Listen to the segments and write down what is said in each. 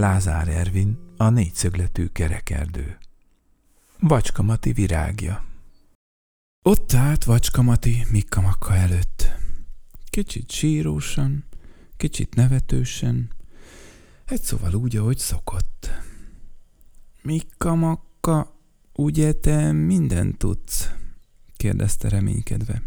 Kázár Ervin, a négyszögletű kerekerdő. Vacskamati virágja. Ott állt Vacskamati Mikkamakka előtt. Kicsit sírósan, kicsit nevetősen, szóval úgy, ahogy szokott. Mikkamakka, ugye te mindent tudsz? kérdezte reménykedve.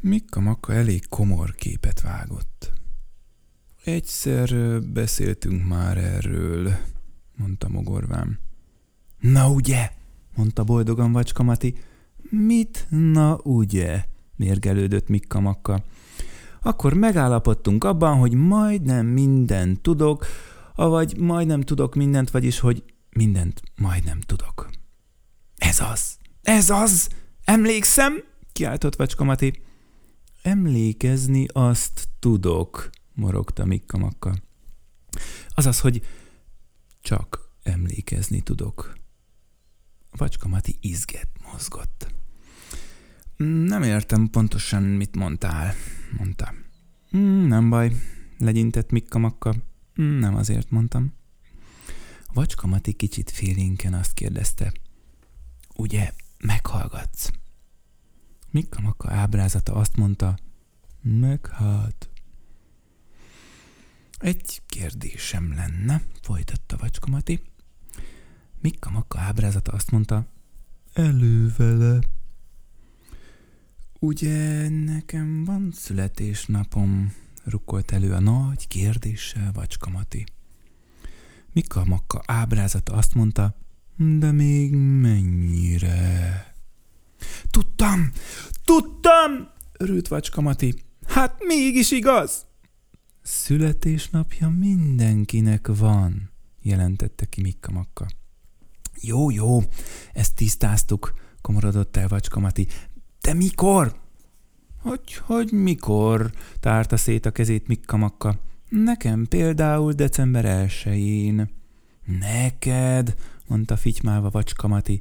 Mikkamakka elég komor képet vágott. Egyszer beszéltünk már erről, mondta mogorván. Na ugye, mondta boldogan Vacskamati. Mit na ugye, mérgelődött Mikkamakka. Akkor megállapodtunk abban, hogy majdnem mindent tudok, avagy majdnem tudok mindent, vagyis hogy mindent majdnem tudok. Ez az, emlékszem, kiáltott Vacskamati. Emlékezni azt tudok, morogta Mikkamakka. Azaz, hogy csak emlékezni tudok. Vacskamati izget mozgott. Nem értem pontosan, mit mondtál, mondta. Nem baj, legyintett Mikkamakka. Nem azért mondtam. Vacskamati kicsit félénken azt kérdezte. Ugye, meghallgatsz? Mikkamakka ábrázata azt mondta, meghalt. Egy kérdésem lenne, folytatta Vacskamati. Mikkamakka ábrázata azt mondta, elő vele. Ugye nekem van születésnapom, rukkolt elő a nagy kérdéssel Vacskamati. Mikkamakka ábrázata azt mondta, de még mennyire? Tudtam, örült Vacskamati. Hát mégis igaz. Születésnapja mindenkinek van, jelentette ki Mikkamakka. Jó, ezt tisztáztuk, komorodott el Vacskamati. De mikor? Hogy mikor? Tárta szét a kezét Mikkamakka. Nekem például december 1-én. Neked, mondta fitymálva Vacskamati.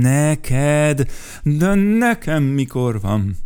Neked, de nekem mikor van?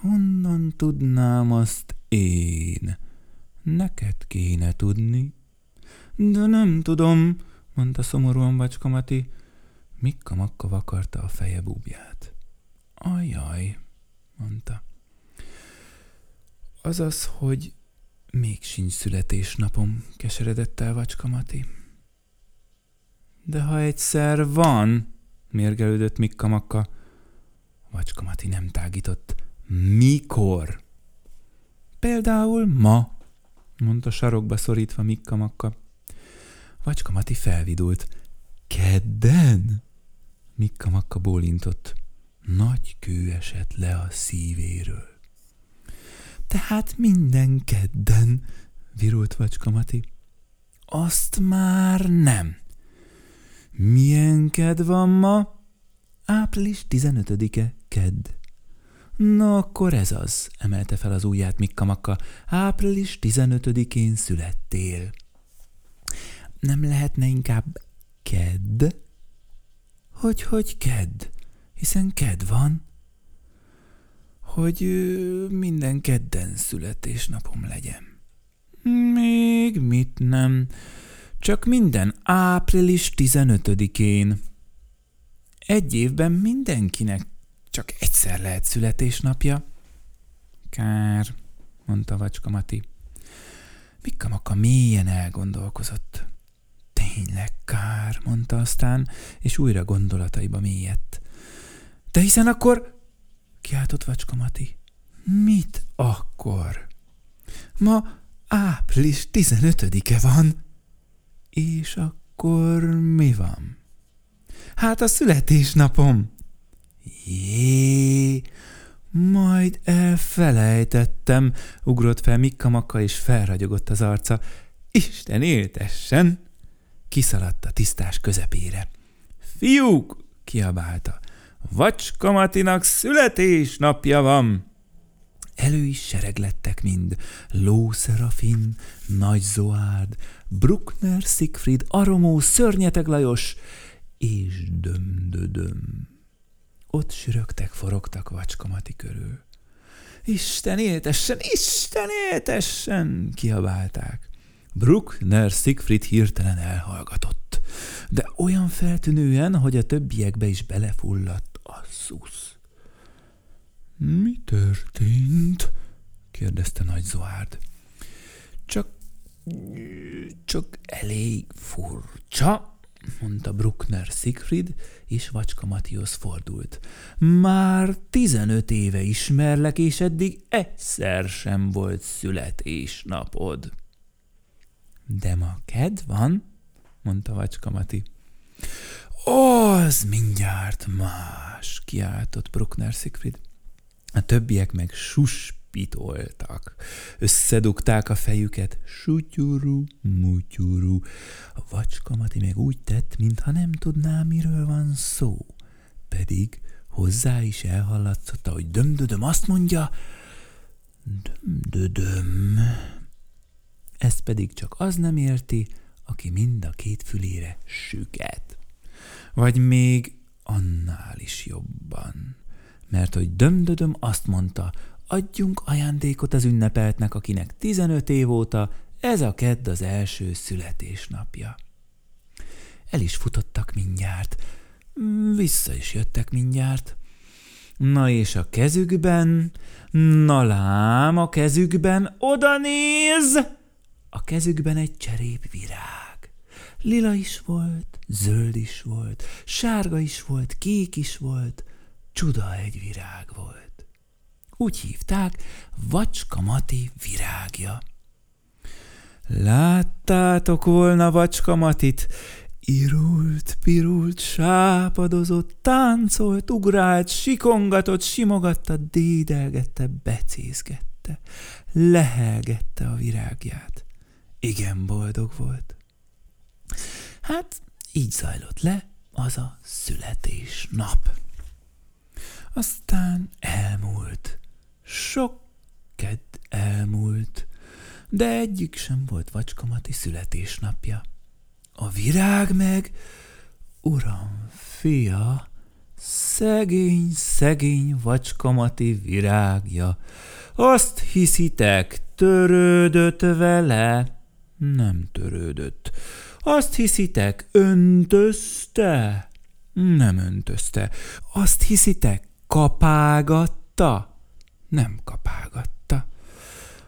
Honnan tudnám azt én? Neked kéne tudni. De nem tudom, mondta szomorúan Vacskamati. Mikkamakka vakarta a feje búbját. Ajaj, mondta. Azaz, hogy még sincs születésnapom, keseredett el Vacskamati. De ha egyszer van, mérgelődött Mikkamakka. Vacskamati nem tágított. Mikor? Például ma, mondta sarokba szorítva Mikkamakka. Vacskamati felvidult. Kedden? Mikkamakka bólintott. Nagy kő esett le a szívéről. Tehát minden kedden, virult Vacskamati. Azt már nem. Milyen ked van ma? Április 15-e kedd. Na akkor ez az, emelte fel az ujját Mikkamakka. Április 15-én születtél. Nem lehetne inkább kedd? Hogy kedd? Hiszen kedd van, hogy minden kedden születésnapom legyen. Még mit nem, csak minden április 15-én. Egy évben mindenkinek csak egyszer lehet születésnapja. Kár, mondta Vacskamati. Mikkamakka mélyen elgondolkozott. Tényleg kár, mondta aztán, és újra gondolataiba mélyett. De hiszen akkor, kiáltott Vacskamati, mit akkor? Ma április 15-e van. És akkor mi van? Hát a születésnapom. Jé, majd elfelejtettem, ugrott fel Mikkamakka, és felragyogott az arca. Isten éltessen! Kiszaladt a tisztás közepére. Fiúk, kiabálta. Vacskamatinak születésnapja van! Elő is sereglettek mind. Ló Szerafin, Nagy Zoárd, Bruckner Szigfrid, Aromó, Szörnyeteg Lajos és Dömm-dömm. Ott sürögtek, forogtak Vacskamati körül. Isten éltessen, kiabálták. Bruckner Szigfrid hirtelen elhallgatott, de olyan feltűnően, hogy a többiekbe is belefulladt a szusz. – Mi történt? – kérdezte Nagy Zoárd. – Csak elég furcsa – mondta Bruckner Szigfrid, és Vacska-Matihoz fordult. – Már 15 éve ismerlek, és eddig egyszer sem volt születésnapod. – De ma kedd van – mondta Vacska-Mati. – Az mindjárt más – kiáltott Bruckner Szigfrid. A többiek meg suspitoltak. Összedugták a fejüket. Sutyuru, mutyuru. A Vacska-Mati meg úgy tett, mintha nem tudná, miről van szó. Pedig hozzá is elhallatszotta, hogy döm-döm azt mondja, döm-döm. Ezt pedig csak az nem érti, aki mind a két fülére süket. Vagy még annál is jobban. Mert hogy döm-döm azt mondta, adjunk ajándékot az ünnepeltnek, akinek 15 év óta ez a kedd az első születésnapja. El is futottak mindjárt, vissza is jöttek mindjárt. Na és a kezükben, na lám a kezükben, oda néz! A kezükben egy cserép virág. Lila is volt, zöld is volt, sárga is volt, kék is volt, csuda egy virág volt. Úgy hívták, Vacskamati virágja. Láttátok volna Vacskamatit? Irult, pirult, sápadozott, táncolt, ugrált, sikongatott, simogatta, dédelgette, becézgette, lehelgette a virágját. Igen boldog volt. Hát így zajlott le az a születésnap. Aztán elmúlt. Sok kedd elmúlt, de egyik sem volt Vacska-Mati születésnapja. A virág meg, uram, fia, szegény, szegény Vacska-Mati virágja. Azt hiszitek, törődött vele? Nem törődött. Azt hiszitek, öntözte? Nem öntözte. Azt hiszitek, kapálgatta? Nem kapálgatta.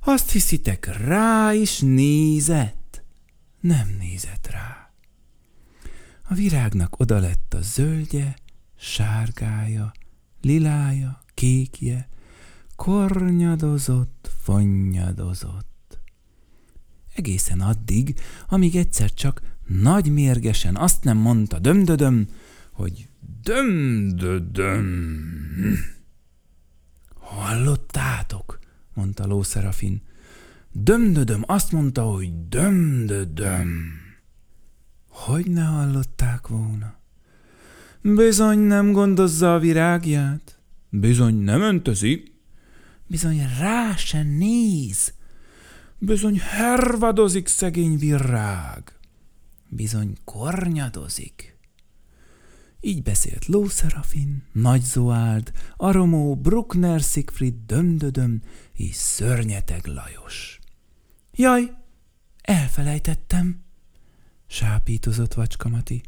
Azt hiszitek, rá is nézett? Nem nézett rá. A virágnak oda lett a zöldje, sárgája, lilája, kékje, kornyadozott, fonnyadozott. Egészen addig, amíg egyszer csak nagy mérgesen azt nem mondta döm-döm, hogy döm-döm. Hallottátok? Mondta Ló Szerafin. Döm-döm azt mondta, hogy döm-döm. Hogy ne hallották volna? Bizony nem gondozza a virágját. Bizony nem öntözi. Bizony rá se néz. Bizony hervadozik szegény virág. Bizony kornyadozik. Így beszélt Ló Szerafin, Nagy Zoárd, Aromó, Bruckner Szigfrid, Dömm-dömm és Szörnyeteg Lajos. Jaj, elfelejtettem, sápítozott Vacska-Mati.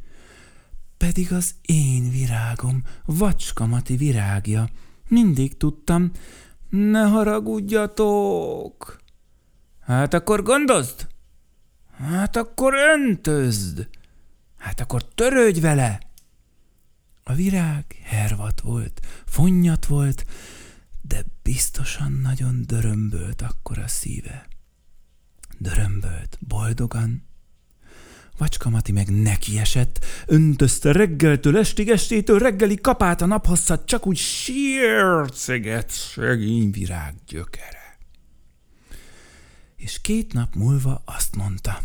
Pedig az én virágom, Vacska-Mati virágja. Mindig tudtam, ne haragudjatok. Hát akkor gondozd, hát akkor öntözd, hát akkor törődj vele. A virág hervat volt, fonnyat volt, de biztosan nagyon dörömbölt akkor a szíve. Dörömbölt boldogan. Vacska-Mati meg nekiesett, öntözte reggeltől estig, estétől reggeli, kapált a naphosszat, csak úgy sírcegett szegény virág gyökere. És 2 nap múlva azt mondta.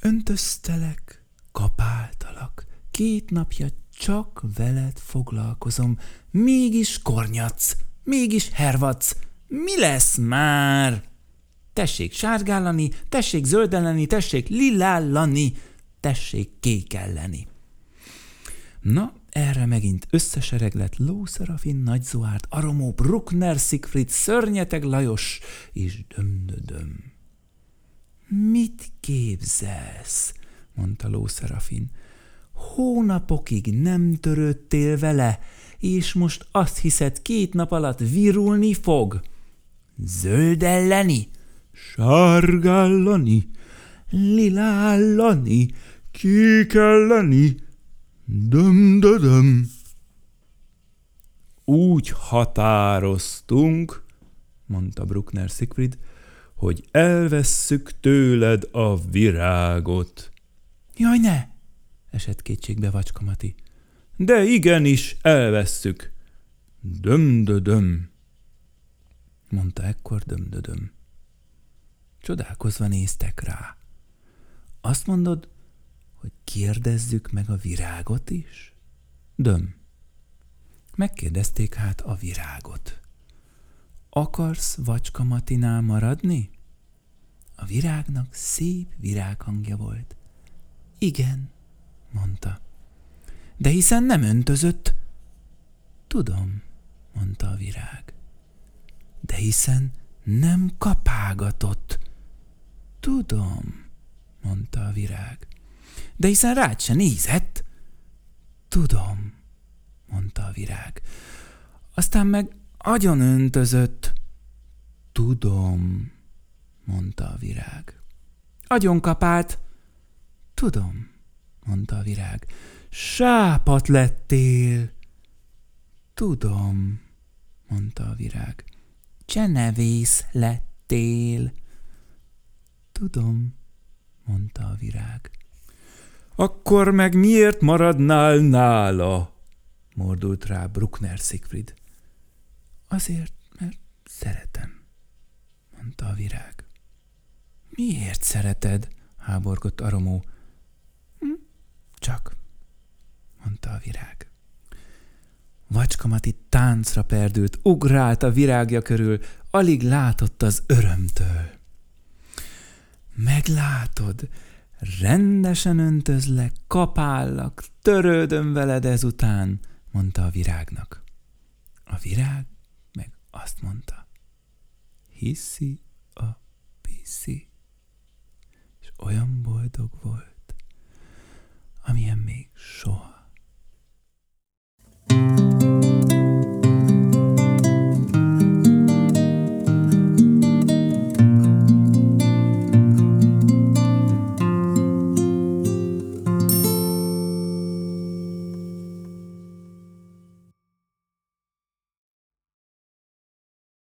Öntöztelek, kapáltalak. 2 napja csak veled foglalkozom, mégis kornyadsz, mégis hervadsz. Mi lesz már? Tessék sárgálani, tessék zöldelleni, tessék lilállani, tessék kékelleni. Na, erre megint összesereglett Ló Szerafin, Nagy Zoárd, Aromó, Bruckner Szigfrid, Szörnyeteg Lajos és Dömm-dömm. Mit képzelsz? Mondta Ló Szerafin. Hónapokig nem törődtél vele, és most azt hiszed, 2 nap alatt virulni fog? Zöldelleni, sárgállani, lilállani, kékelleni, döm-döm. Úgy határoztunk, mondta Bruckner Szigfrid, hogy elvesszük tőled a virágot. Jaj, ne! Esett kétségbe Vacskamati. De igenis, elvesszük. Döm-döm, mondta ekkor Döm-döm. Csodálkozva néztek rá. Azt mondod, hogy kérdezzük meg a virágot is? Döm. Megkérdezték hát a virágot. Akarsz Vacskamatinál maradni? A virágnak szép virághangja volt. Igen, mondta. De hiszen nem öntözött. Tudom, mondta a virág. De hiszen nem kapálgatott. Tudom, mondta a virág. De hiszen rád se nézett. Tudom, mondta a virág. Aztán meg agyon öntözött. Tudom, mondta a virág. Agyon kapált. Tudom, mondta a virág. Sápat lettél. Tudom, mondta a virág. Csenevész lettél. Tudom, mondta a virág. Akkor meg miért maradnál nála? Mordult rá Bruckner Szigfrid. Azért, mert szeretem, mondta a virág. Miért szereted? Háborgott Aromó. Csak, mondta a virág. Vacskamati táncra perdült, ugrált a virágja körül, alig látott az örömtől. Meglátod, rendesen öntözlek, kapállak, törődöm veled ezután, mondta a virágnak. A virág meg azt mondta. Hiszi a piszi, és olyan boldog volt.